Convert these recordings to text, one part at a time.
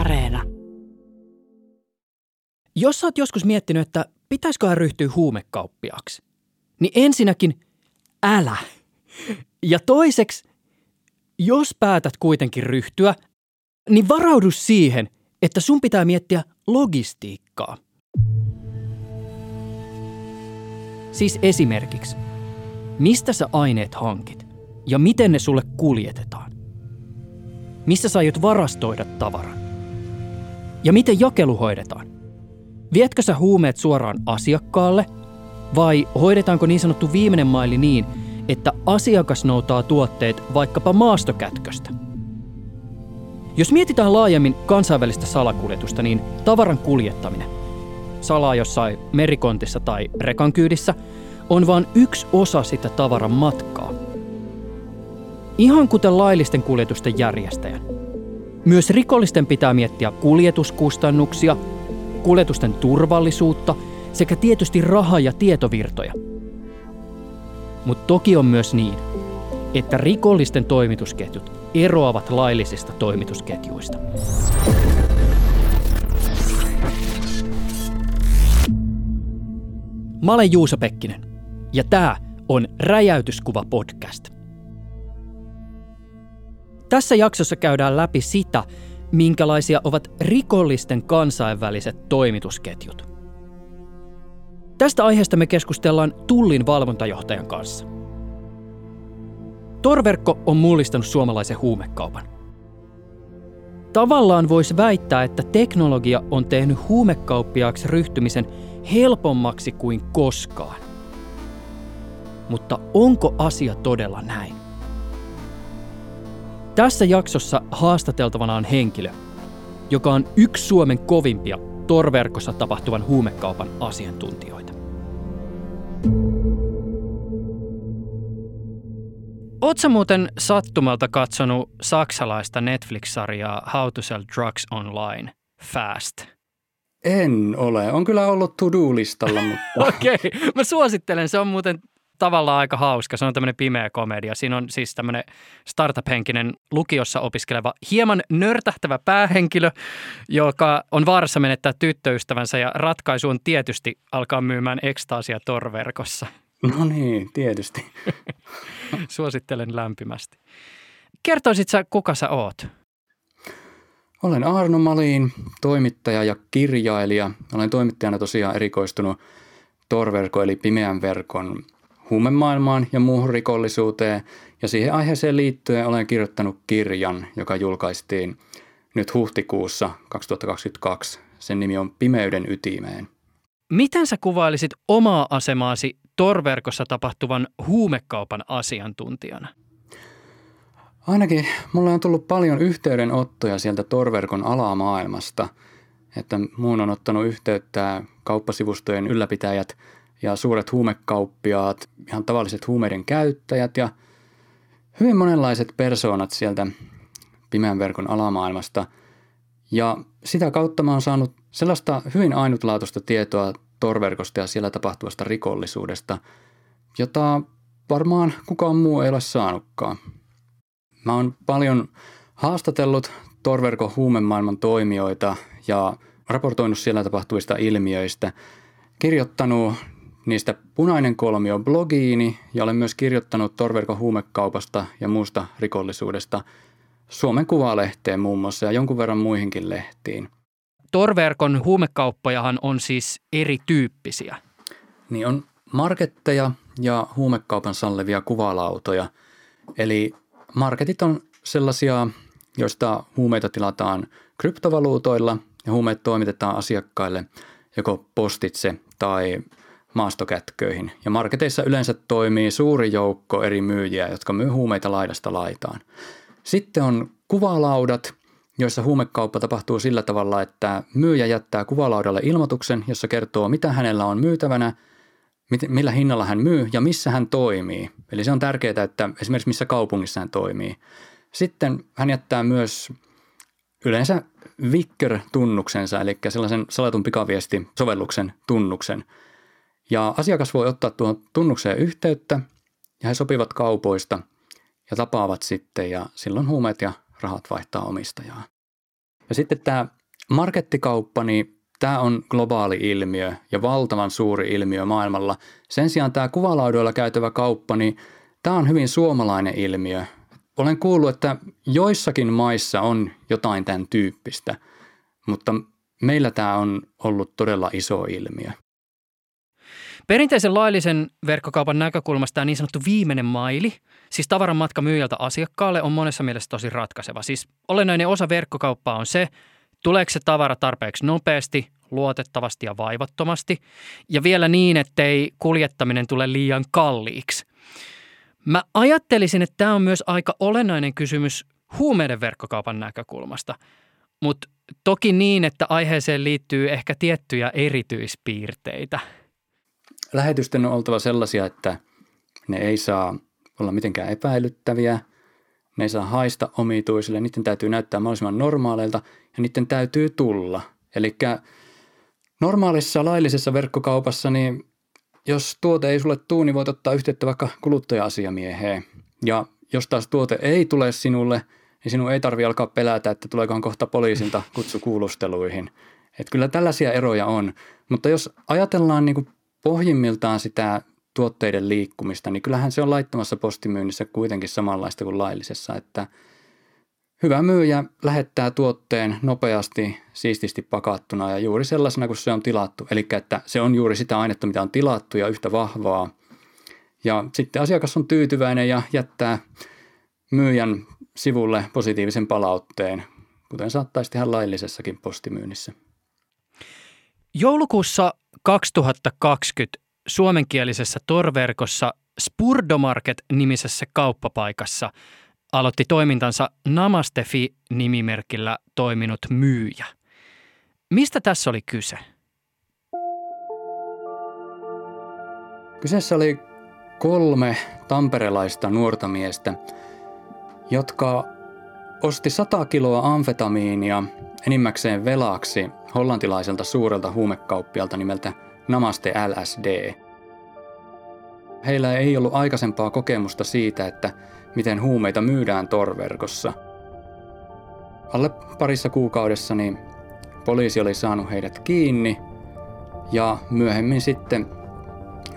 Areena. Jos sä oot joskus miettinyt, että pitäisiköhän ryhtyä huumekauppiaaksi, niin ensinnäkin älä. Ja toiseksi, jos päätät kuitenkin ryhtyä, niin varaudu siihen, että sun pitää miettiä logistiikkaa. Siis esimerkiksi, mistä sä aineet hankit ja miten ne sulle kuljetetaan? Missä sä aiot varastoida tavaran? Ja miten jakelu hoidetaan? Vietkö sä huumeet suoraan asiakkaalle vai hoidetaanko niin sanottu viimeinen maili niin, että asiakas noutaa tuotteet vaikkapa maastokätköstä? Jos mietitään laajemmin kansainvälistä salakuljetusta, niin tavaran kuljettaminen salaa jossain merikontissa tai rekankyydissä on vain yksi osa sitä tavaran matkaa. Ihan kuten laillisten kuljetusten järjestäjän. Myös rikollisten pitää miettiä kuljetuskustannuksia, kuljetusten turvallisuutta sekä tietysti raha- ja tietovirtoja. Mutta toki on myös niin, että rikollisten toimitusketjut eroavat laillisista toimitusketjuista. Mä olen Juusa Pekkinen ja tää on Räjäytyskuva podcast. Tässä jaksossa käydään läpi sitä, minkälaisia ovat rikollisten kansainväliset toimitusketjut. Tästä aiheesta me keskustellaan Tullin valvontajohtajan kanssa. Tor-verkko on mullistanut suomalaisen huumekaupan. Tavallaan voisi väittää, että teknologia on tehnyt huumekauppiaaksi ryhtymisen helpommaksi kuin koskaan. Mutta onko asia todella näin? Tässä jaksossa haastateltavana on henkilö, joka on yksi Suomen kovimpia Tor-verkossa tapahtuvan huumekaupan asiantuntijoita. Oot sä muuten sattumalta katsonut saksalaista Netflix-sarjaa How to Sell Drugs Online, Fast? En ole. On kyllä ollut to-do-listalla, mutta... Okei. Mä suosittelen. Se on muuten tavallaan aika hauska. Se on tämmöinen pimeä komedia. Siinä on siis tämmöinen startup-henkinen lukiossa opiskeleva, hieman nörtähtävä päähenkilö, joka on vaarassa menettää tyttöystävänsä ja ratkaisu on tietysti alkaa myymään ekstaasia Tor-verkossa. No niin, tietysti. Suosittelen lämpimästi. Kertoisit sä, kuka sä oot? Olen Aarno Malin, toimittaja ja kirjailija. Olen toimittajana tosiaan erikoistunut Tor-verkon eli pimeän verkon huumemaailmaan ja muuhun rikollisuuteen. Ja siihen aiheeseen liittyen olen kirjoittanut kirjan, joka julkaistiin nyt huhtikuussa 2022. Sen nimi on Pimeyden ytimeen. Miten sä kuvailisit omaa asemaasi Tor-verkossa tapahtuvan huumekaupan asiantuntijana? Ainakin mulle on tullut paljon yhteydenottoja sieltä Tor-verkon alamaailmasta, että muun on ottanut yhteyttä kauppasivustojen ylläpitäjät ja suuret huumekauppiaat, ihan tavalliset huumeiden käyttäjät ja hyvin monenlaiset persoonat sieltä pimeän verkon alamaailmasta. Ja sitä kautta mä oon saanut sellaista hyvin ainutlaatuista tietoa Tor-verkosta ja siellä tapahtuvasta rikollisuudesta, jota varmaan kukaan muu ei ole saanutkaan. Mä oon paljon haastatellut Tor-verkon huumemaailman toimijoita ja raportoinut siellä tapahtuvista ilmiöistä, kirjoittanut niistä Punainen kolmio blogiini ja olen myös kirjoittanut Tor-verkon huumekaupasta ja muusta rikollisuudesta Suomen Kuvalehteen muun muassa ja jonkun verran muihinkin lehtiin. Tor-verkon huumekauppojahan on siis erityyppisiä. Niin on marketteja ja huumekaupan sallivia kuvalautoja. Eli marketit on sellaisia, joista huumeita tilataan kryptovaluutoilla ja huumeet toimitetaan asiakkaille joko postitse tai maastokätköihin. Ja marketeissa yleensä toimii suuri joukko eri myyjiä, jotka myy huumeita laidasta laitaan. Sitten on kuvalaudat, joissa huumekauppa tapahtuu sillä tavalla, että myyjä jättää kuvalaudalle ilmoituksen, jossa kertoo, mitä hänellä on myytävänä, millä hinnalla hän myy ja missä hän toimii. Eli se on tärkeää, että esimerkiksi missä kaupungissa hän toimii. Sitten hän jättää myös yleensä Vicker-tunnuksensa, eli sellaisen salatun pikaviestisovelluksen tunnuksen. Ja asiakas voi ottaa tuon tunnukseen yhteyttä ja he sopivat kaupoista ja tapaavat sitten ja silloin huumeet ja rahat vaihtaa omistajaa. Ja sitten tämä markettikauppa, niin tämä on globaali ilmiö ja valtavan suuri ilmiö maailmalla. Sen sijaan tämä kuvalaudoilla käytävä kauppa, niin tämä on hyvin suomalainen ilmiö. Olen kuullut, että joissakin maissa on jotain tämän tyyppistä, mutta meillä tämä on ollut todella iso ilmiö. Perinteisen laillisen verkkokaupan näkökulmasta tämä niin sanottu viimeinen maili, siis tavaran matka myyjältä asiakkaalle, on monessa mielessä tosi ratkaiseva. Siis olennainen osa verkkokauppaa on se, tuleeko se tavara tarpeeksi nopeasti, luotettavasti ja vaivattomasti, ja vielä niin, ettei kuljettaminen tule liian kalliiksi. Mä ajattelisin, että tämä on myös aika olennainen kysymys huumeiden verkkokaupan näkökulmasta, mutta toki niin, että aiheeseen liittyy ehkä tiettyjä erityispiirteitä. Lähetysten on oltava sellaisia, että ne ei saa olla mitenkään epäilyttäviä, ne ei saa haista omituisille, niiden täytyy näyttää mahdollisimman normaaleilta ja niiden täytyy tulla. Eli normaalissa laillisessa verkkokaupassa, niin jos tuote ei sulle tuu, niin voit ottaa yhteyttä vaikka kuluttaja-asiamieheen. Ja jos taas tuote ei tule sinulle, niin sinun ei tarvitse alkaa pelätä, että tuleekohan kohta poliisilta kutsu kuulusteluihin. Että kyllä tällaisia eroja on, mutta jos ajatellaan niin kuin pohjimmiltaan sitä tuotteiden liikkumista, niin kyllähän se on laittomassa postimyynnissä kuitenkin samanlaista kuin laillisessa, että hyvä myyjä lähettää tuotteen nopeasti, siististi pakattuna ja juuri sellaisena, kun se on tilattu. Eli että se on juuri sitä ainetta, mitä on tilattu ja yhtä vahvaa. Ja sitten asiakas on tyytyväinen ja jättää myyjän sivulle positiivisen palautteen, kuten saattaisi tehdä laillisessakin postimyynnissä. Joulukuussa 2020 suomenkielisessä Tor-verkossa Purdo Market-nimisessä kauppapaikassa aloitti toimintansa Namaste-nimimerkillä toiminut myyjä. Mistä tässä oli kyse? Kyseessä oli 3 tamperelaista nuorta miestä, jotka osti 100 kiloa amfetamiinia enimmäkseen velaksi hollantilaiselta suurelta huumekauppialta nimeltä Namaste LSD. Heillä ei ollut aikaisempaa kokemusta siitä, että miten huumeita myydään Tor-verkossa. Alle parissa kuukaudessa niin poliisi oli saanut heidät kiinni ja myöhemmin sitten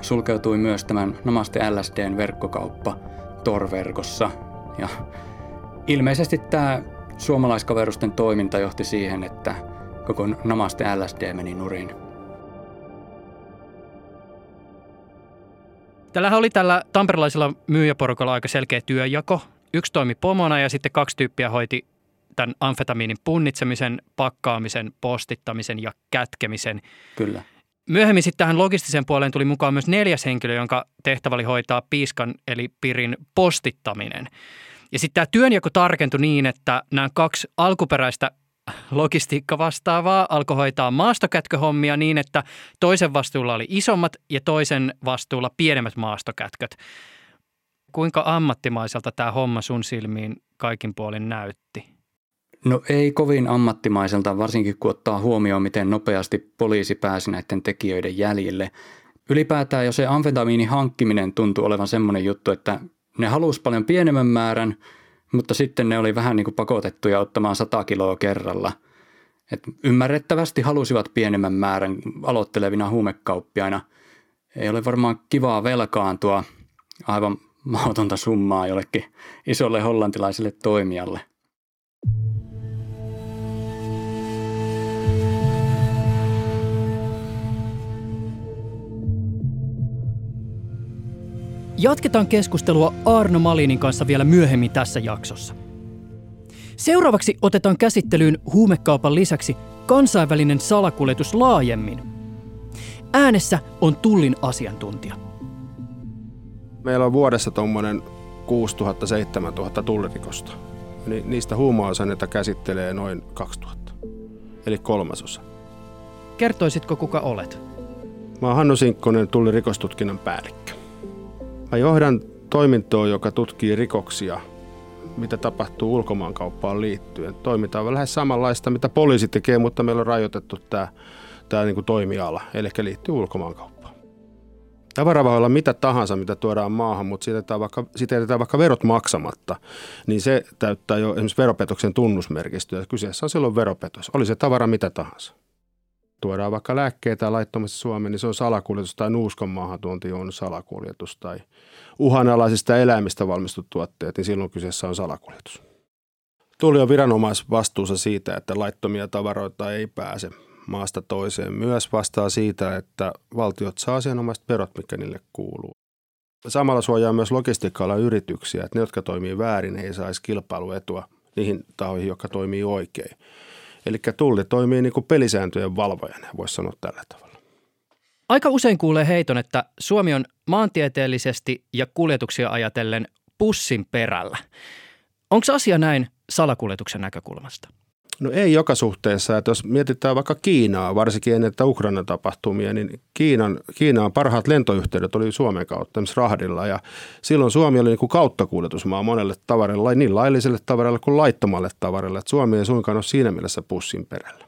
sulkeutui myös tämän Namaste LSD:n verkkokauppa Tor-verkossa. Ja ilmeisesti tämä suomalaiskaverusten toiminta johti siihen, että koko Namaste LSD meni nurin. Tällähän oli tällä tamperelaisella myyjäporukalla aika selkeä työjako. Yksi toimi pomona ja sitten 2 tyyppiä hoiti tämän amfetamiinin punnitsemisen, pakkaamisen, postittamisen ja kätkemisen. Kyllä. Myöhemmin sitten tähän logistiseen puoleen tuli mukaan myös 4. henkilö, jonka tehtävä oli hoitaa piiskan eli pirin postittaminen. Ja sitten tämä työnjako tarkentui niin, että nämä 2 alkuperäistä logistiikka vastaavaa alkoi hoitaa maastokätköhommia niin, että toisen vastuulla oli isommat ja toisen vastuulla pienemmät maastokätköt. Kuinka ammattimaiselta tämä homma sun silmiin kaikin puolin näytti? No ei kovin ammattimaiselta, varsinkin kun ottaa huomioon, miten nopeasti poliisi pääsi näiden tekijöiden jäljille. Ylipäätään jo se amfetamiinin hankkiminen tuntui olevan semmoinen juttu, että ne halusi paljon pienemmän määrän, mutta sitten ne oli vähän niin kuin pakotettuja ottamaan 100 kiloa kerralla. Et ymmärrettävästi halusivat pienemmän määrän aloittelevina huumekauppiaina. Ei ole varmaan kivaa velkaantua aivan mahdotonta summaa jollekin isolle hollantilaiselle toimijalle. Jatketaan keskustelua Aarno Malinin kanssa vielä myöhemmin tässä jaksossa. Seuraavaksi otetaan käsittelyyn huumekaupan lisäksi kansainvälinen salakuljetus laajemmin. Äänessä on Tullin asiantuntija. Meillä on vuodessa tuommoinen 6 000–7 000 tullirikosta. Niistä huumausaineita käsittelee noin 2 000, eli 3/3. Kertoisitko kuka olet? Mä oon Hannu Sinkkonen, Tullin rikostutkinnan päällikkö. Mä johdan toimintoa, joka tutkii rikoksia, mitä tapahtuu ulkomaankauppaan liittyen. Toiminta on lähes samanlaista, mitä poliisi tekee, mutta meillä on rajoitettu tämä niin kuin toimiala, eli liittyy ulkomaankauppaan. Tavara voi olla mitä tahansa, mitä tuodaan maahan, mutta siitä jätetään vaikka verot maksamatta, niin se täyttää jo esimerkiksi veropetoksen tunnusmerkistöä. Kyseessä on silloin veropetos. Oli se tavara mitä tahansa. Tuodaan vaikka lääkkeitä laittomasti Suomeen, niin se on salakuljetus, tai nuuskon maahantuonti on salakuljetus, tai uhanalaisista eläimistä valmistut tuotteet, niin silloin kyseessä on salakuljetus. Tulli on viranomaisvastuussa siitä, että laittomia tavaroita ei pääse maasta toiseen. Myös vastaa siitä, että valtiot saa asianomaiset verot, mikä niille kuuluu. Samalla suojaa myös logistiikka-alan yrityksiä, että ne, jotka toimii väärin, ei saisi kilpailuetua niihin tahoihin, jotka toimii oikein. Eli Tulli toimii niin kuin pelisääntöjen valvojana, voisi sanoa tällä tavalla. Aika usein kuulee heiton, että Suomi on maantieteellisesti ja kuljetuksia ajatellen pussin perällä. Onko asia näin salakuljetuksen näkökulmasta? No ei joka suhteessa. Että jos mietitään vaikka Kiinaa, varsinkin ennen tätä Ukrainan tapahtumia, niin Kiinaan parhaat lentoyhteydet oli Suomen kautta, esimerkiksi rahdilla. Ja silloin Suomi oli niin kuin kauttakuljetusmaa monelle tavaralle, niin lailliselle tavaralle kuin laittomalle tavaralle. Että Suomi ei suinkaan ole siinä mielessä pussin perällä.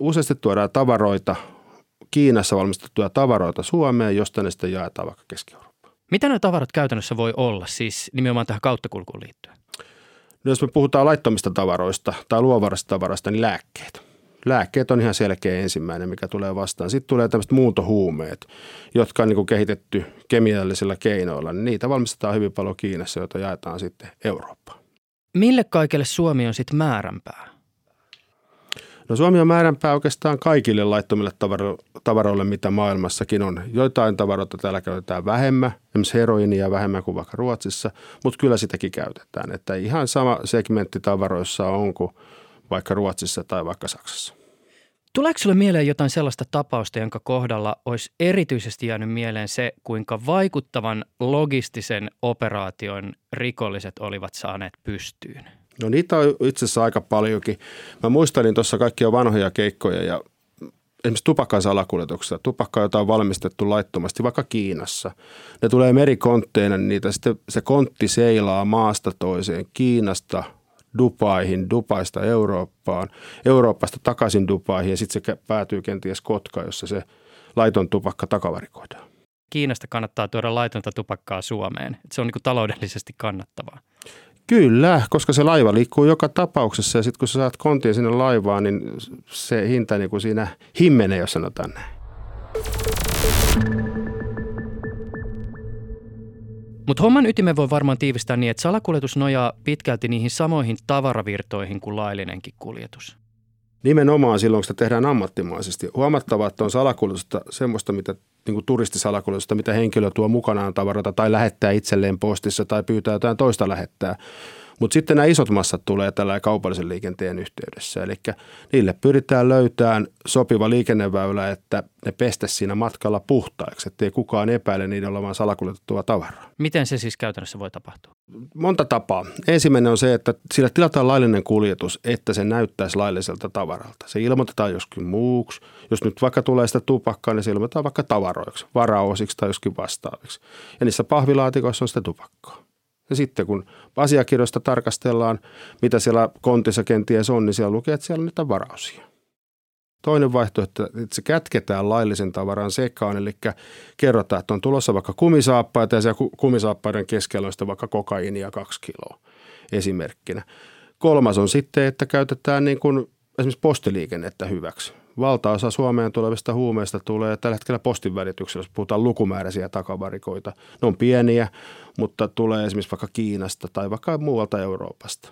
Useasti tuodaan tavaroita, Kiinassa valmistettuja tavaroita Suomeen, josta ne sitten jaetaan vaikka Keski-Eurooppaan. Mitä nämä tavarat käytännössä voi olla, siis nimenomaan tähän kauttakulkuun liittyen? No jos me puhutaan laittomista tavaroista tai luovarista tavaroista, niin lääkkeet. Lääkkeet on ihan selkeä ensimmäinen, mikä tulee vastaan. Sitten tulee tämmöiset muuntohuumeet, jotka on niin kuin kehitetty kemiallisilla keinoilla. Niitä valmistetaan hyvin paljon Kiinassa, joita jaetaan sitten Eurooppaan. Mille kaikille Suomi on sitten määränpää? No Suomi on määränpää oikeastaan kaikille laittomille tavaroille, mitä maailmassakin on. Joitain tavaroita täällä käytetään vähemmän, esimerkiksi heroinia vähemmän kuin vaikka Ruotsissa, mutta kyllä sitäkin käytetään. Että ihan sama segmentti tavaroissa on kuin vaikka Ruotsissa tai vaikka Saksassa. Tuleeko sinulle mieleen jotain sellaista tapausta, jonka kohdalla olisi erityisesti jäänyt mieleen se, kuinka vaikuttavan logistisen operaation rikolliset olivat saaneet pystyyn? No niitä on itse asiassa aika paljonkin. Mä muistelin tuossa kaikkia vanhoja keikkoja ja esimerkiksi tupakan salakuljetuksessa. Tupakkaa, jota on valmistettu laittomasti vaikka Kiinassa. Ne tulee merikontteinä, niin niitä sitten se kontti seilaa maasta toiseen. Kiinasta Dubaihin, Dubaista Eurooppaan, Euroopasta takaisin Dubaihin ja sitten se päätyy kenties Kotkaan, jossa se laiton tupakka takavarikoidaan. Kiinasta kannattaa tuoda laitonta tupakkaa Suomeen. Se on niin kuin taloudellisesti kannattavaa. Kyllä, koska se laiva liikkuu joka tapauksessa ja sitten kun sä saat kontin sinne laivaan, niin se hinta niin kuin siinä himmenee, jos sanotaan näin. Mutta homman ytimen voi varmaan tiivistää niin, että salakuljetus nojaa pitkälti niihin samoihin tavaravirtoihin kuin laillinenkin kuljetus. Nimenomaan silloin, kun sitä tehdään ammattimaisesti. Huomattavaa, että on salakuljetusta semmoista, mitä niin kuin turistisalakuljetusta, mitä henkilö tuo mukanaan tavaroita tai lähettää itselleen postissa tai pyytää jotain toista lähettää. Mutta sitten nämä isot massat tulee tällä kaupallisen liikenteen yhteydessä. Eli niille pyritään löytämään sopiva liikenneväylä, että ne pestäisiin siinä matkalla puhtaiksi, ettei kukaan epäile niiden olevan salakuljetettua tavaraa. Miten se siis käytännössä voi tapahtua? Monta tapaa. Ensimmäinen on se, että sillä tilataan laillinen kuljetus, että se näyttäisi lailliselta tavaralta. Se ilmoitetaan joskin muuksi. Jos nyt vaikka tulee sitä tupakkaa, niin se ilmoitetaan vaikka tavaroiksi, varaosiksi tai joskin vastaaviksi. Ja niissä pahvilaatikoissa on sitä tupakkaa. Ja sitten kun asiakirjoista tarkastellaan, mitä siellä kontissa kenties on, niin siellä lukee, että siellä on niitä varaosia. Toinen vaihtoehto, että se kätketään laillisen tavaran sekaan, eli kerrotaan, että on tulossa vaikka kumisaappaita ja siellä kumisaappaiden keskellä on vaikka kokaiinia 2 kiloa esimerkkinä. Kolmas on sitten, että käytetään niin kuin esimerkiksi postiliikennettä hyväksi. Valtaosa Suomeen tulevista huumeista tulee tällä hetkellä postin välityksellä, jos puhutaan lukumääräisiä takavarikoita. Ne on pieniä, mutta tulee esimerkiksi vaikka Kiinasta tai vaikka muualta Euroopasta.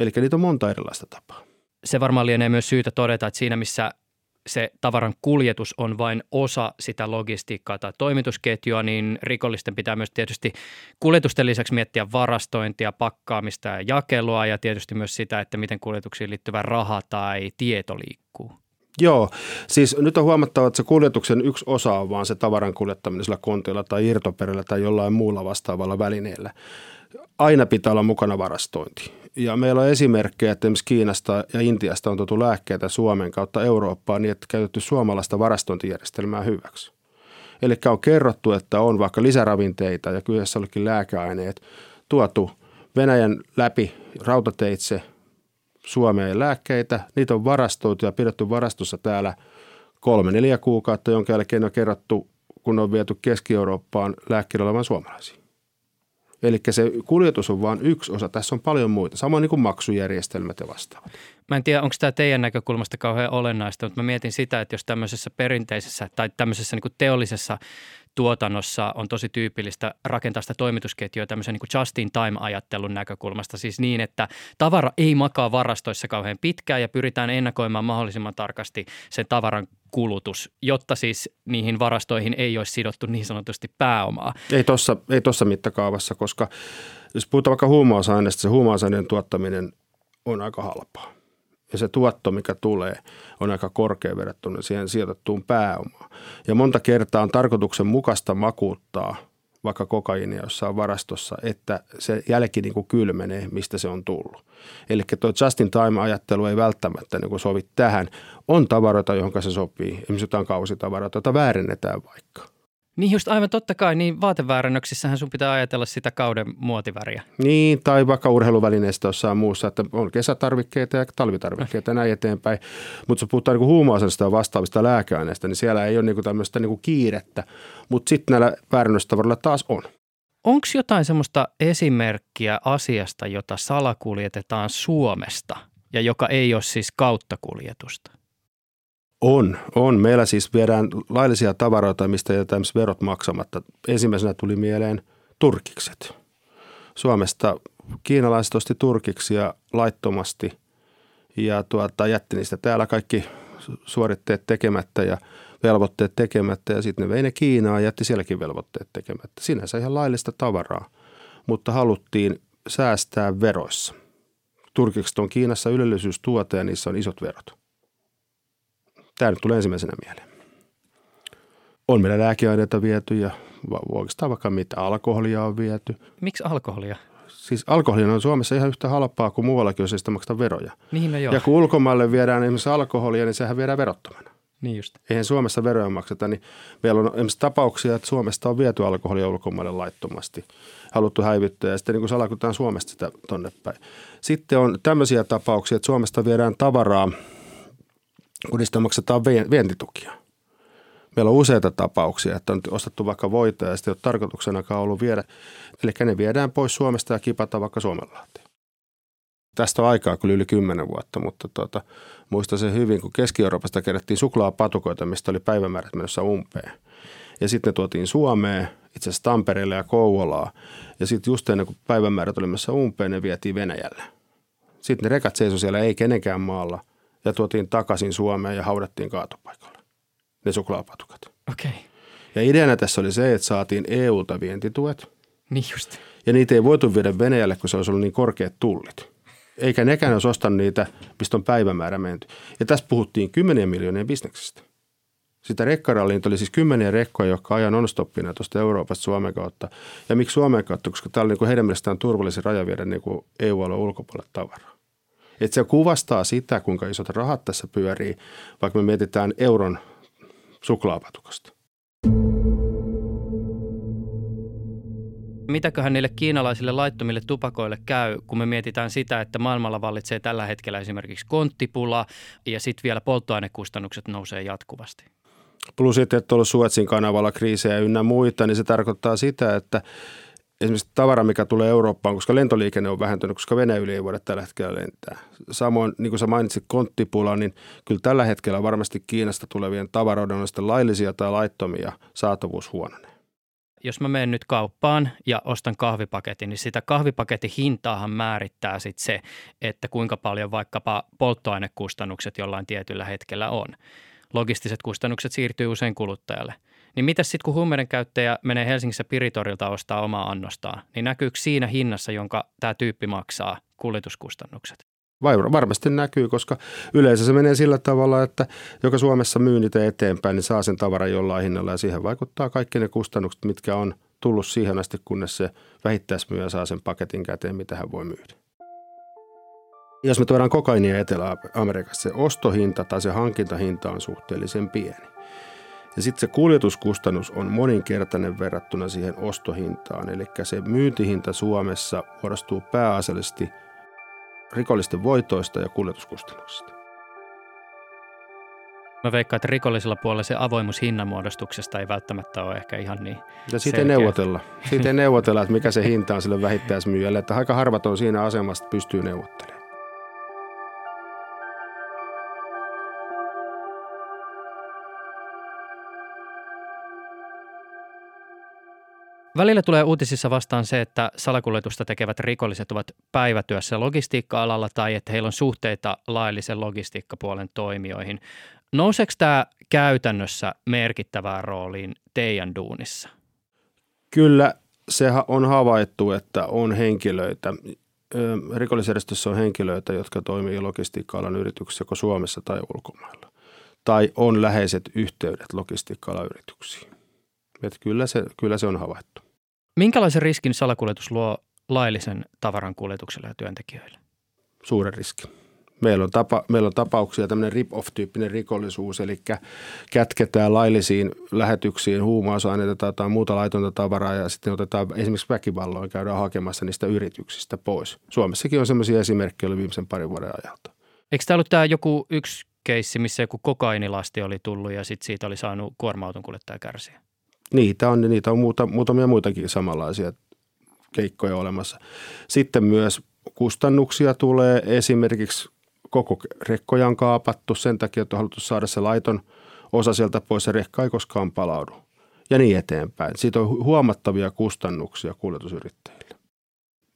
Eli niitä on monta erilaista tapaa. Se varmaan lienee myös syytä todeta, että siinä missä se tavaran kuljetus on vain osa sitä logistiikkaa tai toimitusketjua, niin rikollisten pitää myös tietysti kuljetusten lisäksi miettiä varastointia, pakkaamista ja jakelua ja tietysti myös sitä, että miten kuljetuksiin liittyvä raha tai tieto liikkuu. Joo, siis nyt on huomattava, että se kuljetuksen yksi osa on vaan se tavaran kuljettaminen sillä kontilla tai irtoperillä tai jollain muulla vastaavalla välineellä. Aina pitää olla mukana varastointi. Ja meillä on esimerkkejä, että esimerkiksi Kiinasta ja Intiasta on tuotu lääkkeitä Suomen kautta Eurooppaan niin, että käytetty suomalaista varastointijärjestelmää hyväksi. Eli on kerrottu, että on vaikka lisäravinteita ja kyseessä olikin lääkeaineet tuotu Venäjän läpi rautateitse Suomeen lääkkeitä. Niitä on varastoitu ja pidetty varastossa täällä 3-4 kuukautta, jonka jälkeen on kerrottu kun on viety Keski-Eurooppaan lääkkeellä olevan suomalaisiin. Eli se kuljetus on vain yksi osa. Tässä on paljon muita. Samoin niin kuin maksujärjestelmät ja vastaavat. Mä en tiedä, onko tämä teidän näkökulmasta kauhean olennaista, mutta mä mietin sitä, että jos tämmöisessä perinteisessä tai tämmöisessä niin kuin teollisessa tuotannossa on tosi tyypillistä rakentaa sitä toimitusketjua tämmöisen niin kuin just-in-time-ajattelun näkökulmasta. Siis niin, että tavara ei makaa varastoissa kauhean pitkään ja pyritään ennakoimaan mahdollisimman tarkasti sen tavaran kulutus, jotta siis niihin varastoihin ei olisi sidottu niin sanotusti pääomaa. Ei tuossa mittakaavassa, koska jos puhutaan vaikka huumausaineista, se huumausaineen tuottaminen on aika halpaa. Ja se tuotto, mikä tulee, on aika korkea verrattuna siihen sijoitettuun pääomaan. Ja monta kertaa on tarkoituksenmukaista makuuttaa vaikka kokaiinia jossain varastossa, että se jälki niin kuin kylmenee, mistä se on tullut. Eli tuo just-in-time-ajattelu ei välttämättä niin kuin sovi tähän. On tavaroita, johon se sopii. Esimerkiksi jotain kausitavaroita, jota väärennetään vaikka. Niin just aivan totta kai, niin vaateväärennöksissähän sun pitää ajatella sitä kauden muotiväriä. Niin, tai vaikka urheiluvälineistä jossain muussa, että on kesätarvikkeita ja talvitarvikkeita ja näin eteenpäin. Mutta jos puhutaan niinku huumausaineista ja vastaavista lääkeaineista, niin siellä ei ole niinku tämmöistä niinku kiirettä, mutta sitten näillä väärennöstavaroilla taas on. Onko jotain semmoista esimerkkiä asiasta, jota salakuljetetaan Suomesta ja joka ei ole siis kauttakuljetusta? On. Meillä siis viedään laillisia tavaroita, mistä jätetään verot maksamatta. Ensimmäisenä tuli mieleen turkikset. Suomesta kiinalaiset osti turkiksia laittomasti ja jätti niistä täällä kaikki suoritteet tekemättä ja velvoitteet tekemättä. Ja sitten ne vei ne Kiinaan ja jätti sielläkin velvoitteet tekemättä. Sinänsä ihan laillista tavaraa, mutta haluttiin säästää veroissa. Turkikset on Kiinassa ylellisyystuote ja niissä on isot verot. Tämä nyt tulee ensimmäisenä mieleen. On meillä lääkeaineita viety ja oikeastaan vaikka mitä alkoholia on viety. Miksi alkoholia? Siis alkoholia on Suomessa ihan yhtä halpaa kuin muuallakin, jos ei sitä makseta veroja. Niin no joo. Ja kun ulkomaille viedään esimerkiksi alkoholia, niin sehän viedään verottomana. Niin just. Eihän Suomessa veroja makseta, niin meillä on esimerkiksi tapauksia, että Suomesta on viety alkoholia ulkomaille laittomasti. Haluttu häivyttää ja sitten niin salakutaan Suomesta sitä tonne päin. Sitten on tämmöisiä tapauksia, että Suomesta viedään tavaraa, kun niistä maksetaan vientitukia. Meillä on useita tapauksia, että on ostettu vaikka voita ja sitten ei ole tarkoituksenakaan ollut viedä. Eli ne viedään pois Suomesta ja kipataan vaikka Suomenlahteen. Tästä on aikaa kyllä yli 10 vuotta, mutta muistan sen hyvin, kun Keski-Euroopasta kerättiin suklaapatukoita, mistä oli päivämäärät menossa umpeen. Ja sitten ne tuotiin Suomeen, itse asiassa Tampereelle ja Kouvolaa. Ja sitten just ennen kuin päivämäärät oli menossa umpeen, ne vietiin Venäjälle. Sitten ne rekat seisoi siellä, ei kenenkään maalla. Ja tuotiin takaisin Suomeen ja haudattiin kaatopaikalle, ne suklaapatukat. Okei. Ja ideana tässä oli se, että saatiin EU:lta vientituet. Niin just. Ja niitä ei voitu viedä Venäjälle, kun se olisi ollut niin korkeat tullit. Eikä nekään olisi ostanut niitä, mistä on päivämäärä menty. Ja tässä puhuttiin 10 miljoonien bisneksestä. Sitä rekkaralliin oli siis 10 rekkoja, jotka ajaa non-stoppina tuosta Euroopasta Suomen kautta. Ja miksi Suomen kautta? Koska täällä oli niin heidän mielestään turvallisin raja viedä niin EU-alueen ulkopuolelle tavaraa. Että se kuvastaa sitä, kuinka isot rahat tässä pyörii, vaikka me mietitään euron suklaapatukasta. Mitäköhän niille kiinalaisille laittomille tupakoille käy, kun me mietitään sitä, että maailmalla vallitsee tällä hetkellä esimerkiksi konttipula ja sitten vielä polttoainekustannukset nousee jatkuvasti? Plus sitten, että on ollut Suetsin kanavalla kriisejä ynnä muita, niin se tarkoittaa sitä, että esimerkiksi tavara, mikä tulee Eurooppaan, koska lentoliikenne on vähentynyt, koska Venäjän yli ei voida tällä hetkellä lentää. Samoin, niin kuin sä mainitsit konttipula, niin kyllä tällä hetkellä varmasti Kiinasta tulevien tavaroiden on sitten laillisia tai laittomia, saatavuus huononee. Jos mä menen nyt kauppaan ja ostan kahvipaketin, niin sitä kahvipaketin hintaahan määrittää sitten se, että kuinka paljon vaikkapa polttoainekustannukset jollain tietyllä hetkellä on. Logistiset kustannukset siirtyy usein kuluttajalle. Niin mitäs sitten, kun huumeiden käyttäjä menee Helsingissä Piritorilta ostaa omaa annostaan, niin näkyykö siinä hinnassa, jonka tämä tyyppi maksaa, kuljetuskustannukset? Varmasti näkyy, koska yleensä se menee sillä tavalla, että joka Suomessa myy niitä eteenpäin, niin saa sen tavaran jollain hinnalla ja siihen vaikuttaa kaikki ne kustannukset, mitkä on tullut siihen asti, kunnes se vähittäismyyjä saa sen paketin käteen, mitä hän voi myydä. Jos me tuodaan kokaiinia Etelä-Amerikassa, se ostohinta tai se hankintahinta on suhteellisen pieni. Ja sitten se kuljetuskustannus on moninkertainen verrattuna siihen ostohintaan. Eli se myyntihinta Suomessa muodostuu pääasiallisesti rikollisten voitoista ja kuljetuskustannuksista. Mä veikkaan, että rikollisella puolella se avoimuus hinnanmuodostuksesta ei välttämättä ole ehkä ihan niin ja siitä ei neuvotella. Siitä ei neuvotella, että mikä se hinta on sille vähittäismyyjälle. Että aika harvat on siinä asemassa, pystyy neuvottelemaan. Välillä tulee uutisissa vastaan se, että salakuljetusta tekevät rikolliset ovat päivätyössä logistiikka-alalla tai että heillä on suhteita laillisen logistiikkapuolen toimijoihin. Nouseeko tämä käytännössä merkittävään rooliin teidän duunissa? Kyllä, se on havaittu, että on henkilöitä. Rikollisjärjestössä on henkilöitä, jotka toimii logistiikka-alan yrityksissä joko Suomessa tai ulkomailla. Tai on läheiset yhteydet logistiikka-alan yrityksiin. Että kyllä se on havaittu. Minkälaisen riskin salakuljetus luo laillisen tavaran kuljetukselle ja työntekijöille? Suuren riskin. Meillä on tapauksia, tämmöinen rip-off-tyyppinen rikollisuus, eli kätketään laillisiin lähetyksiin huumausaineita tai jotain muuta laitonta tavaraa ja sitten otetaan esimerkiksi väkivalloin, käydään hakemassa niistä yrityksistä pois. Suomessakin on semmoisia esimerkkejä oli viimeisen parin vuoden ajalta. Eikö tämä ollut joku yksi keissi, missä joku kokaiinilasti oli tullut ja sitten siitä oli saanut kuorma-auton kuljettaja kärsiä? Niitä on muutamia muitakin samanlaisia keikkoja olemassa. Sitten myös kustannuksia tulee. Esimerkiksi koko rekkoja on kaapattu sen takia, että on haluttu saada se laiton osa sieltä pois. Se rekka ei koskaan palaudu ja niin eteenpäin. Siitä on huomattavia kustannuksia kuljetusyrittäjille.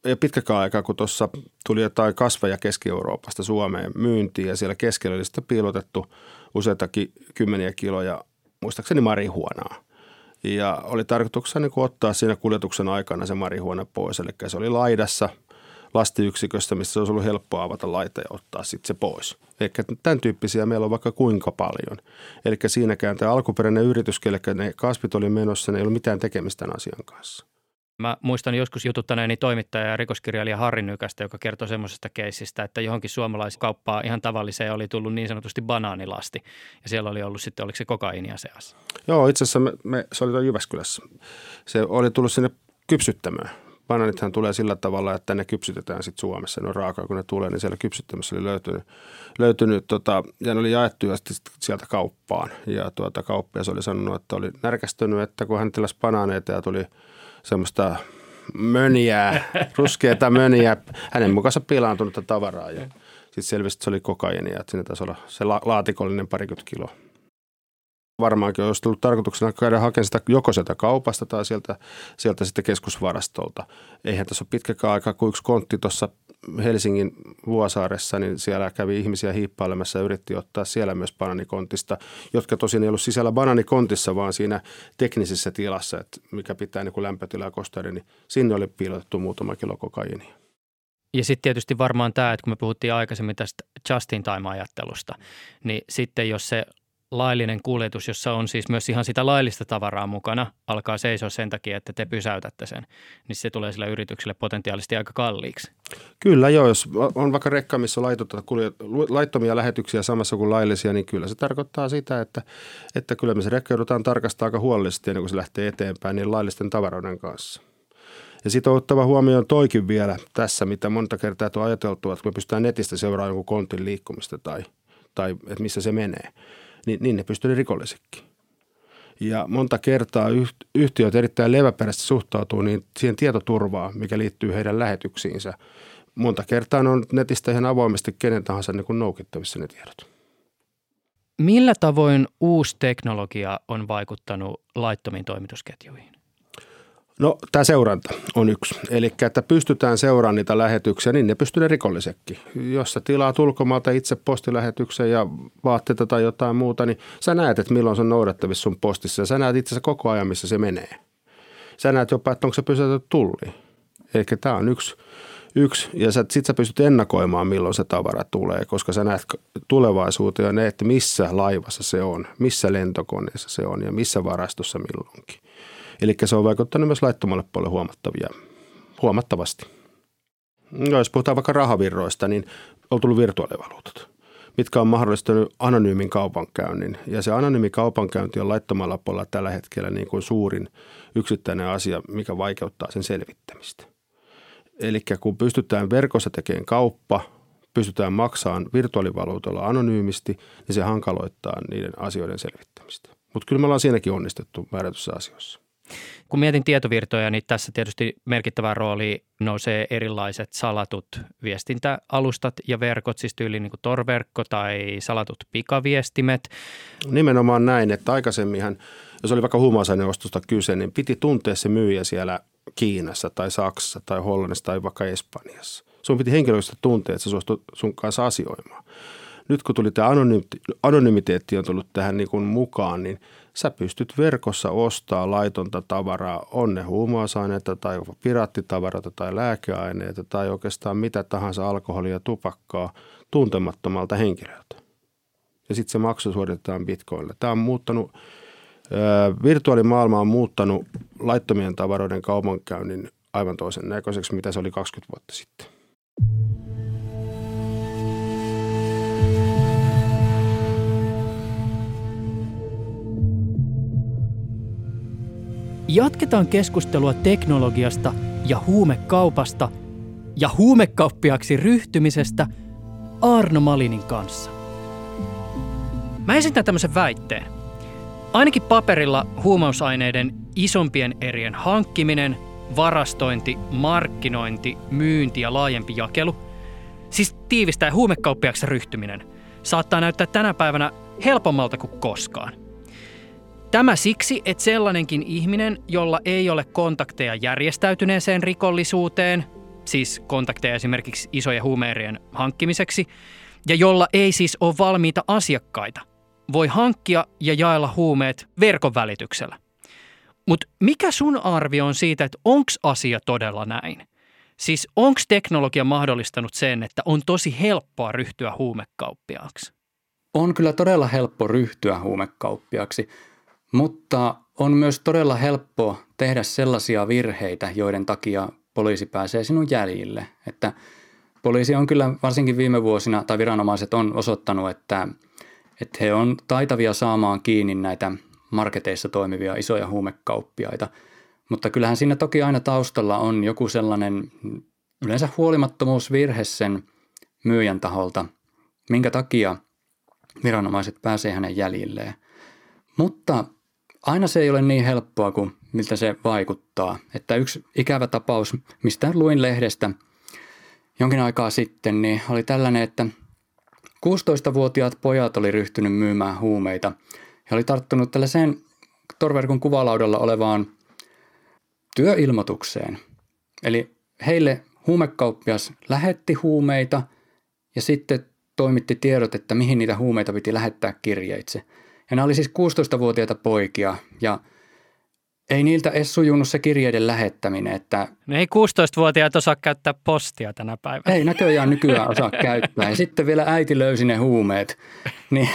Ja pitkäkään aikaa, kun tuossa tuli jotain kasveja Keski-Euroopasta Suomeen myyntiin ja siellä keskellä oli sitä piilotettu useitakin kymmeniä kiloja, muistaakseni marihuonaa. Ja oli tarkoituksena niin ottaa siinä kuljetuksen aikana se marihuona pois, eli se oli laidassa lastiyksiköstä, missä se olisi ollut helppoa avata laita ja ottaa sitten se pois. Eli tämän tyyppisiä meillä on vaikka kuinka paljon. Eli siinäkään tämä alkuperäinen yritys, eli ne kasvit oli menossa, ne ei ollut mitään tekemistä tämän asian kanssa. Mä muistan joskus jututtaneeni toimittaja ja rikoskirjailija Harri Nykästä, joka kertoi semmoisesta keissistä, että johonkin suomalaiskauppaan ihan tavalliseen oli tullut niin sanotusti banaanilasti. Ja siellä oli ollut sitten, oliko se kokaiinia seassa? Joo, itse asiassa se oli tuolla Jyväskylässä. Se oli tullut sinne kypsyttämään. Banaanithan tulee sillä tavalla, että ne kypsytetään sitten Suomessa. Ne on raakaa, kun ne tulee, niin siellä kypsyttämässä oli löytynyt, ja ne oli jaettu ja sieltä kauppaan. Ja kauppias oli sanonut, että oli närkästynyt, että kun hän tilasi banaaneita ja tuli semmoista mönjää, ruskeata mönjää, hänen mukaansa pilaantunutta tavaraa. Ja sitten selvisi, että se oli kokaiinia, että siinä taisi olla se laatikollinen 20 kiloa. Varmaankin olisi tullut tarkoituksena käydä hakemaan sitä joko sieltä kaupasta tai sieltä sitten keskusvarastolta. Eihän tässä ole pitkäkään aikaa, kun yksi kontti tuossa Helsingin Vuosaaressa, niin siellä kävi ihmisiä hiippailemassa ja yritti ottaa siellä myös banaanikontista, jotka tosin ei ollut sisällä banaanikontissa, vaan siinä teknisessä tilassa, että mikä pitää niin kuin lämpötilaa kosteuden, niin sinne oli piilotettu muutama kilo kokaiinia. Ja sitten tietysti varmaan tämä, että kun me puhuttiin aikaisemmin tästä just-in-time-ajattelusta, niin sitten jos se laillinen kuljetus, jossa on siis myös ihan sitä laillista tavaraa mukana, alkaa seisoa sen takia, että te pysäytätte sen, niin se tulee sillä yritykselle potentiaalisesti aika kalliiksi. Kyllä joo, jos on vaikka rekka, missä laittomia lähetyksiä samassa kuin laillisia, niin kyllä se tarkoittaa sitä, että kyllä me se rekka joudutaan tarkastaa aika huolellisesti ennen kuin se lähtee eteenpäin niin laillisten tavaroiden kanssa. Ja sitten on ottava huomioon toikin vielä tässä, mitä monta kertaa on ajateltu, että kun me pystytään netistä seuraamaan jonkun kontin liikkumista tai että missä se menee. Niin ne pystyy rikollisekin. Ja monta kertaa yhtiöt erittäin leväperäisesti suhtautuu niin siihen tietoturvaan, mikä liittyy heidän lähetyksiinsä. Monta kertaa on netistä ihan avoimesti kenen tahansa niin kuin noukittavissa ne tiedot. Millä tavoin uusi teknologia on vaikuttanut laittomiin toimitusketjuihin? No tämä seuranta on yksi. Eli että pystytään seuraamaan niitä lähetyksiä, niin ne pystyy rikollisekin. Jos sä tilaat ulkomailta itse postilähetyksen ja vaatteita tai jotain muuta, niin sä näet, että milloin se on noudattavissa sun postissa. Sä näet itse asiassa koko ajan, missä se menee. Sä näet jopa, että onko se pysäytetty tulliin. Eli tämä on yksi. Ja sitten sä pystyt ennakoimaan, milloin se tavara tulee, koska sä näet tulevaisuuteen ja näet, missä laivassa se on, missä lentokoneessa se on ja missä varastossa milloinkin. Eli se on vaikuttanut myös laittomalle puolelle huomattavasti. No, jos puhutaan vaikka rahavirroista, niin on tullut virtuaalivaluutat, mitkä on mahdollistanut anonyymin kaupankäynnin. Ja se anonyymi kaupankäynti on laittomalla puolella tällä hetkellä niin kuin suurin yksittäinen asia, mikä vaikeuttaa sen selvittämistä. Eli kun pystytään verkossa tekemään kauppa, pystytään maksamaan virtuaalivaluutalla anonyymisti, niin se hankaloittaa niiden asioiden selvittämistä. Mutta kyllä me ollaan siinäkin onnistettu määrätyssä asioissa. Kun mietin tietovirtoja, niin tässä tietysti merkittävään rooliin nousee erilaiset salatut viestintäalustat ja verkot, siis tyyliin niin kuin Tor-verkko tai salatut pikaviestimet. Nimenomaan näin, että aikaisemminhan, jos oli vaikka huumausaineostosta kyse, niin piti tuntea se myyjä siellä Kiinassa tai Saksassa tai Hollannissa tai vaikka Espanjassa. Sun piti henkilökohtaisesti tuntea, että se suostui sun kanssa asioimaan. Nyt kun tuli tämä anonymiteetti on tullut tähän niin kuin mukaan, niin sä pystyt verkossa ostamaan laitonta tavaraa, on ne huumausaineita tai piraattitavaroita tai lääkeaineita tai oikeastaan mitä tahansa alkoholia ja tupakkaa tuntemattomalta henkilöltä. Ja sitten se maksu suoritetaan bitcoinilla. Tämä on muuttanut, virtuaalimaailma on muuttanut laittomien tavaroiden kaupankäynnin aivan toisen näköiseksi, mitä se oli 20 vuotta sitten. Jatketaan keskustelua teknologiasta ja huumekaupasta ja huumekauppiaksi ryhtymisestä Aarno Malinin kanssa. Mä esitän tämmöisen väitteen. Ainakin paperilla huumausaineiden isompien erien hankkiminen, varastointi, markkinointi, myynti ja laajempi jakelu, siis tiivistää huumekauppiaksi ryhtyminen, saattaa näyttää tänä päivänä helpommalta kuin koskaan. Tämä siksi, että sellainenkin ihminen, jolla ei ole kontakteja järjestäytyneeseen rikollisuuteen, siis kontakteja esimerkiksi isojen huumeerien hankkimiseksi, ja jolla ei siis ole valmiita asiakkaita, voi hankkia ja jaella huumeet verkon välityksellä. Mutta mikä sun arvio on siitä, että onko asia todella näin? Siis onko teknologia mahdollistanut sen, että on tosi helppoa ryhtyä huumekauppiaaksi? On kyllä todella helppo ryhtyä huumekauppiaaksi. Mutta on myös todella helppoa tehdä sellaisia virheitä, joiden takia poliisi pääsee sinun jäljille. Että poliisi on kyllä varsinkin viime vuosina, tai viranomaiset on osoittanut, että he on taitavia saamaan kiinni näitä marketeissa toimivia isoja huumekauppiaita. Mutta kyllähän siinä toki aina taustalla on joku sellainen yleensä huolimattomuusvirhe sen myyjän taholta, minkä takia viranomaiset pääsee hänen jäljilleen. Mutta aina se ei ole niin helppoa kuin miltä se vaikuttaa. Että yksi ikävä tapaus, mistä luin lehdestä jonkin aikaa sitten, niin oli tällainen, että 16-vuotiaat pojat oli ryhtynyt myymään huumeita. He oli tarttunut tällaiseen Tor-verkon kuvalaudalla olevaan työilmoitukseen. Eli heille huumekauppias lähetti huumeita ja sitten toimitti tiedot, että mihin niitä huumeita piti lähettää kirjeitse. Ja nämä oli siis 16-vuotiaita poikia ja ei niiltä edes sujunut se kirjeiden lähettäminen. Että no ei 16-vuotiaat osaa käyttää postia tänä päivänä. Ei näköjään nykyään osaa käyttää. Ja sitten vielä äiti löysi ne huumeet. Niin.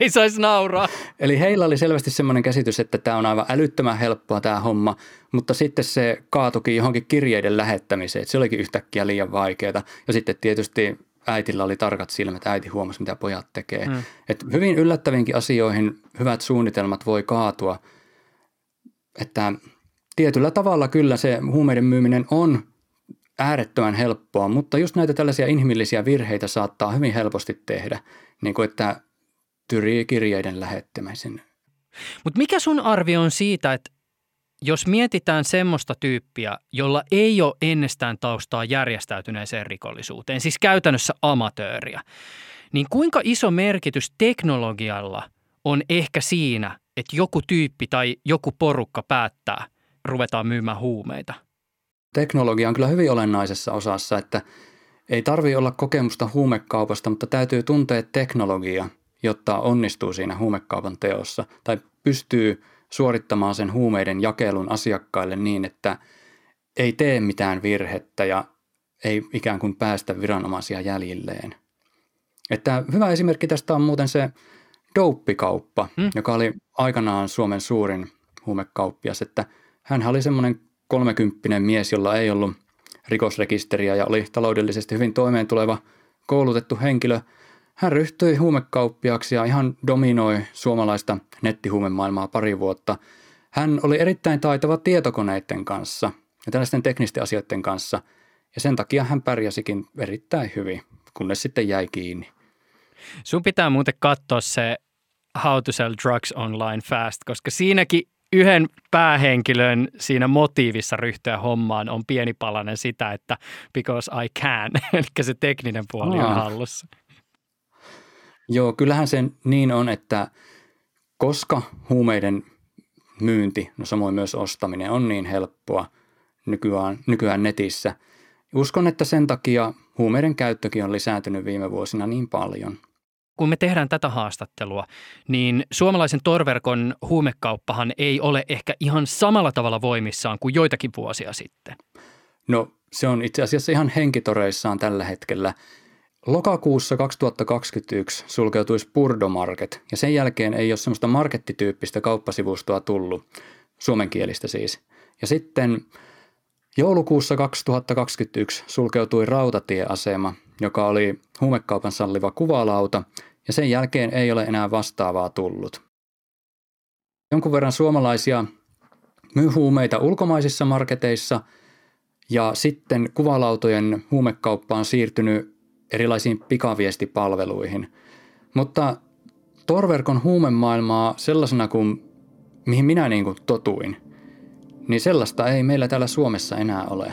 Ei saisi nauraa. Eli heillä oli selvästi semmoinen käsitys, että tämä on aivan älyttömän helppoa tämä homma, mutta sitten se kaatukin johonkin kirjeiden lähettämiseen. Että se olikin yhtäkkiä liian vaikeaa. Ja sitten tietysti äitillä oli tarkat silmät, äiti huomasi, mitä pojat tekee. Et hyvin yllättäviinkin asioihin hyvät suunnitelmat voi kaatua. Että tietyllä tavalla kyllä se huumeiden myyminen on äärettömän helppoa, mutta just näitä tällaisia inhimillisiä virheitä saattaa hyvin helposti tehdä, niin kuin että tyrii kirjeiden lähettämisen. Mutta mikä sun arvio on siitä, että jos mietitään semmoista tyyppiä, jolla ei ole ennestään taustaa järjestäytyneeseen rikollisuuteen, siis käytännössä amatööriä, niin kuinka iso merkitys teknologialla on ehkä siinä, että joku tyyppi tai joku porukka päättää, ruvetaan myymään huumeita? Teknologia on kyllä hyvin olennaisessa osassa, että ei tarvitse olla kokemusta huumekaupasta, mutta täytyy tuntea teknologia, jotta onnistuu siinä huumekaupan teossa tai pystyy suorittamaan sen huumeiden jakelun asiakkaille niin, että ei tee mitään virhettä ja ei ikään kuin päästä viranomaisia jäljilleen. Että hyvä esimerkki tästä on muuten se douppikauppa, joka oli aikanaan Suomen suurin huumekauppias. Että hänhän oli semmoinen 30-vuotias mies, jolla ei ollut rikosrekisteriä ja oli taloudellisesti hyvin toimeentuleva koulutettu henkilö. Hän ryhtyi huumekauppiaksi ja ihan dominoi suomalaista nettihuumemaailmaa pari vuotta. Hän oli erittäin taitava tietokoneiden kanssa ja tällaisten teknisten asioiden kanssa ja sen takia hän pärjäsikin erittäin hyvin kunnes sitten jäi kiinni. Sun pitää muuten katsoa se How to Sell Drugs Online Fast, koska siinäkin yhden päähenkilön siinä motiivissa ryhtyä hommaan on pieni palanen sitä, että because I can, eli se tekninen puoli on hallussa. Joo, kyllähän se niin on, että koska huumeiden myynti, no samoin myös ostaminen on niin helppoa nykyään netissä, uskon, että sen takia huumeiden käyttökin on lisääntynyt viime vuosina niin paljon. Kun me tehdään tätä haastattelua, niin suomalaisen Tor-verkon huumekauppahan ei ole ehkä ihan samalla tavalla voimissaan kuin joitakin vuosia sitten. No se on itse asiassa ihan henkitoreissaan tällä hetkellä. Lokakuussa 2021 sulkeutuisi Purdo Market ja sen jälkeen ei ole semmoista markettityyppistä kauppasivustoa tullut, suomenkielistä siis. Ja sitten joulukuussa 2021 sulkeutui Rautatieasema, joka oli huumekaupan salliva kuvalauta, ja sen jälkeen ei ole enää vastaavaa tullut. Jonkun verran suomalaisia myy huumeita ulkomaisissa marketeissa, ja sitten kuvalautojen huumekauppa on siirtynyt erilaisiin pikaviestipalveluihin. Mutta Tor-verkon huumemaailmaa sellaisena kuin mihin minä niin kuin totuin, niin sellaista ei meillä täällä Suomessa enää ole.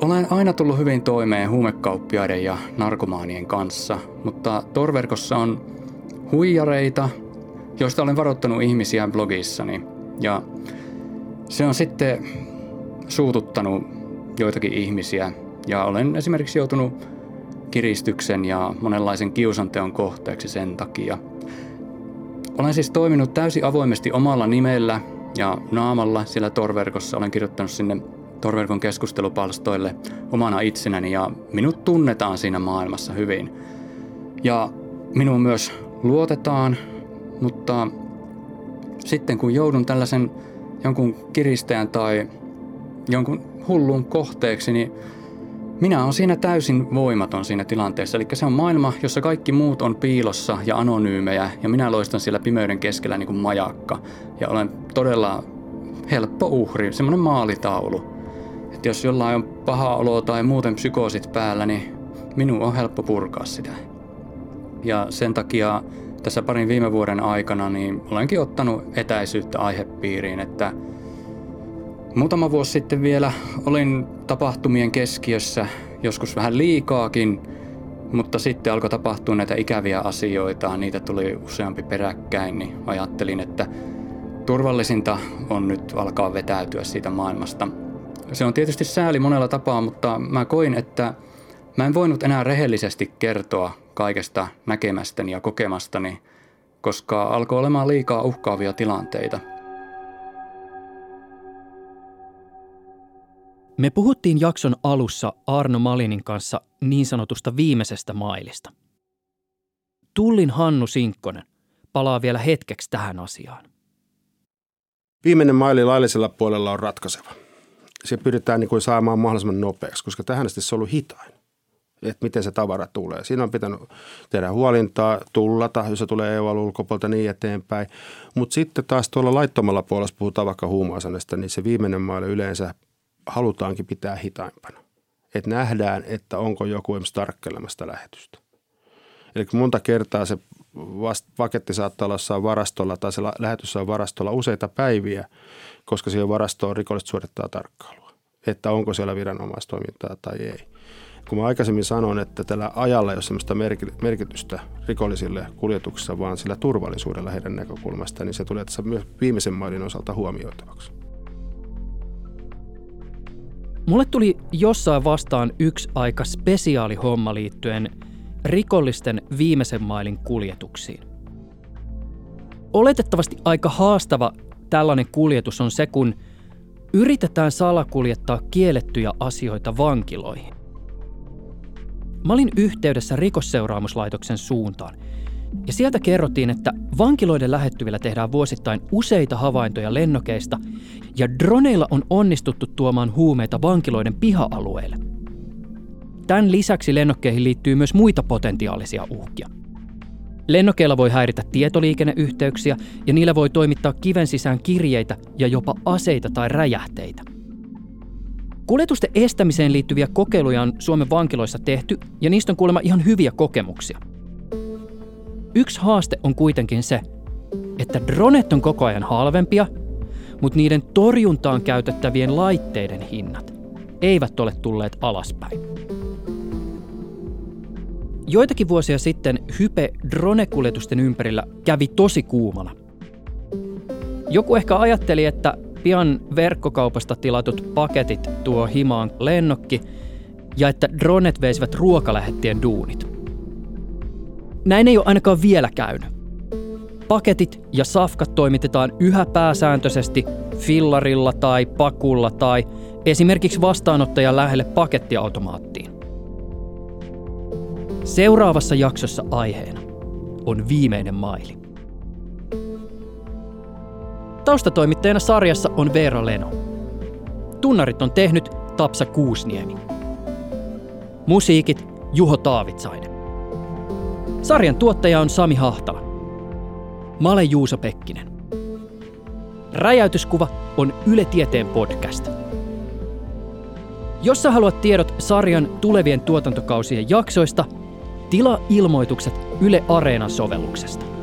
Olen aina tullut hyvin toimeen huumekauppiaiden ja narkomaanien kanssa, mutta Tor-verkossa on huijareita, joista olen varoittanut ihmisiä blogissani. Ja se on sitten suututtanut joitakin ihmisiä ja olen esimerkiksi joutunut kiristyksen ja monenlaisen kiusanteon kohteeksi sen takia. Olen siis toiminut täysin avoimesti omalla nimellä ja naamalla siellä Tor-verkossa. Olen kirjoittanut sinne Tor-verkon keskustelupalstoille omana itsenäni ja minut tunnetaan siinä maailmassa hyvin. Ja minuun myös luotetaan, mutta sitten kun joudun tällaisen jonkun kiristäjän tai jonkun hullun kohteeksi, niin minä olen siinä täysin voimaton siinä tilanteessa. Eli se on maailma, jossa kaikki muut on piilossa ja anonyymejä ja minä loistan siellä pimeyden keskellä niin kuin majakka ja olen todella helppo uhri, semmoinen maalitaulu. Että jos jollain on paha olo tai muuten psykoosit päällä, niin minun on helppo purkaa sitä. Ja sen takia tässä parin viime vuoden aikana niin olenkin ottanut etäisyyttä aihepiiriin, että muutama vuosi sitten vielä olin tapahtumien keskiössä, joskus vähän liikaakin, mutta sitten alkoi tapahtua näitä ikäviä asioita, niitä tuli useampi peräkkäin, niin ajattelin, että turvallisinta on nyt alkaa vetäytyä siitä maailmasta. Se on tietysti sääli monella tapaa, mutta mä koin, että mä en voinut enää rehellisesti kertoa kaikesta näkemästäni ja kokemastani, koska alkoi olemaan liikaa uhkaavia tilanteita. Me puhuttiin jakson alussa Aarno Malinin kanssa niin sanotusta viimeisestä mailista. Tullin Hannu Sinkkonen palaa vielä hetkeksi tähän asiaan. Viimeinen maili laillisella puolella on ratkaiseva. Se pyritään niin kuin saamaan mahdollisimman nopeaksi, koska tähän asti se on ollut hitain, että miten se tavara tulee. Siinä on pitänyt tehdä huolintaa, tullata, jos se tulee EU-ulkopuolelta niin eteenpäin. Mutta sitten taas tuolla laittomalla puolella, jos puhutaan vaikka huumausaineista, niin se viimeinen maili yleensä halutaankin pitää hitaimpana. Että nähdään, että onko joku esimerkiksi tarkkailemassa lähetystä. Eli monta kertaa se paketti saattaa olla jossain varastolla tai se lähetys on varastolla useita päiviä, koska siihen varastoon rikolliset suorittaa tarkkailua, että onko siellä viranomaistoimintaa tai ei. Kun mä aikaisemmin sanoin, että tällä ajalla ei ole sellaista merkitystä rikollisille kuljetuksissa, vaan sillä turvallisuudella heidän näkökulmastaan, niin se tulee tässä myös viimeisen mailin osalta huomioitavaksi. Mulle tuli jossain vastaan yksi aika spesiaalihomma liittyen rikollisten viimeisen mailin kuljetuksiin. Oletettavasti aika haastava tällainen kuljetus on se, kun yritetään salakuljettaa kiellettyjä asioita vankiloihin. Mä olin yhteydessä Rikosseuraamuslaitoksen suuntaan, ja sieltä kerrottiin, että vankiloiden lähettyvillä tehdään vuosittain useita havaintoja lennokeista, ja droneilla on onnistuttu tuomaan huumeita vankiloiden piha-alueelle. Tämän lisäksi lennokkeihin liittyy myös muita potentiaalisia uhkia. Lennokeilla voi häiritä tietoliikenneyhteyksiä ja niillä voi toimittaa kiven sisään kirjeitä ja jopa aseita tai räjähteitä. Kuljetusten estämiseen liittyviä kokeiluja on Suomen vankiloissa tehty, ja niistä on kuulemma ihan hyviä kokemuksia. Yksi haaste on kuitenkin se, että dronet on koko ajan halvempia, mutta niiden torjuntaan käytettävien laitteiden hinnat eivät ole tulleet alaspäin. Joitakin vuosia sitten hype dronekuljetusten ympärillä kävi tosi kuumana. Joku ehkä ajatteli, että pian verkkokaupasta tilatut paketit tuo himaan lennokki ja että dronet veisivät ruokalähettien duunit. Näin ei ole ainakaan vielä käynyt. Paketit ja safkat toimitetaan yhä pääsääntöisesti fillarilla tai pakulla tai esimerkiksi vastaanottajan lähelle pakettiautomaattiin. Seuraavassa jaksossa aiheena on viimeinen maili. Taustatoimittajana sarjassa on Veera Leno. Tunnarit on tehnyt Tapsa Kuusniemi. Musiikit Juho Taavitsainen. Sarjan tuottaja on Sami Hahtala. Mä olen Juusa Pekkinen. Räjäytyskuva on Yle Tieteen podcast. Jos sä haluat tiedot sarjan tulevien tuotantokausien jaksoista, tilaa ilmoitukset Yle Areenan sovelluksesta.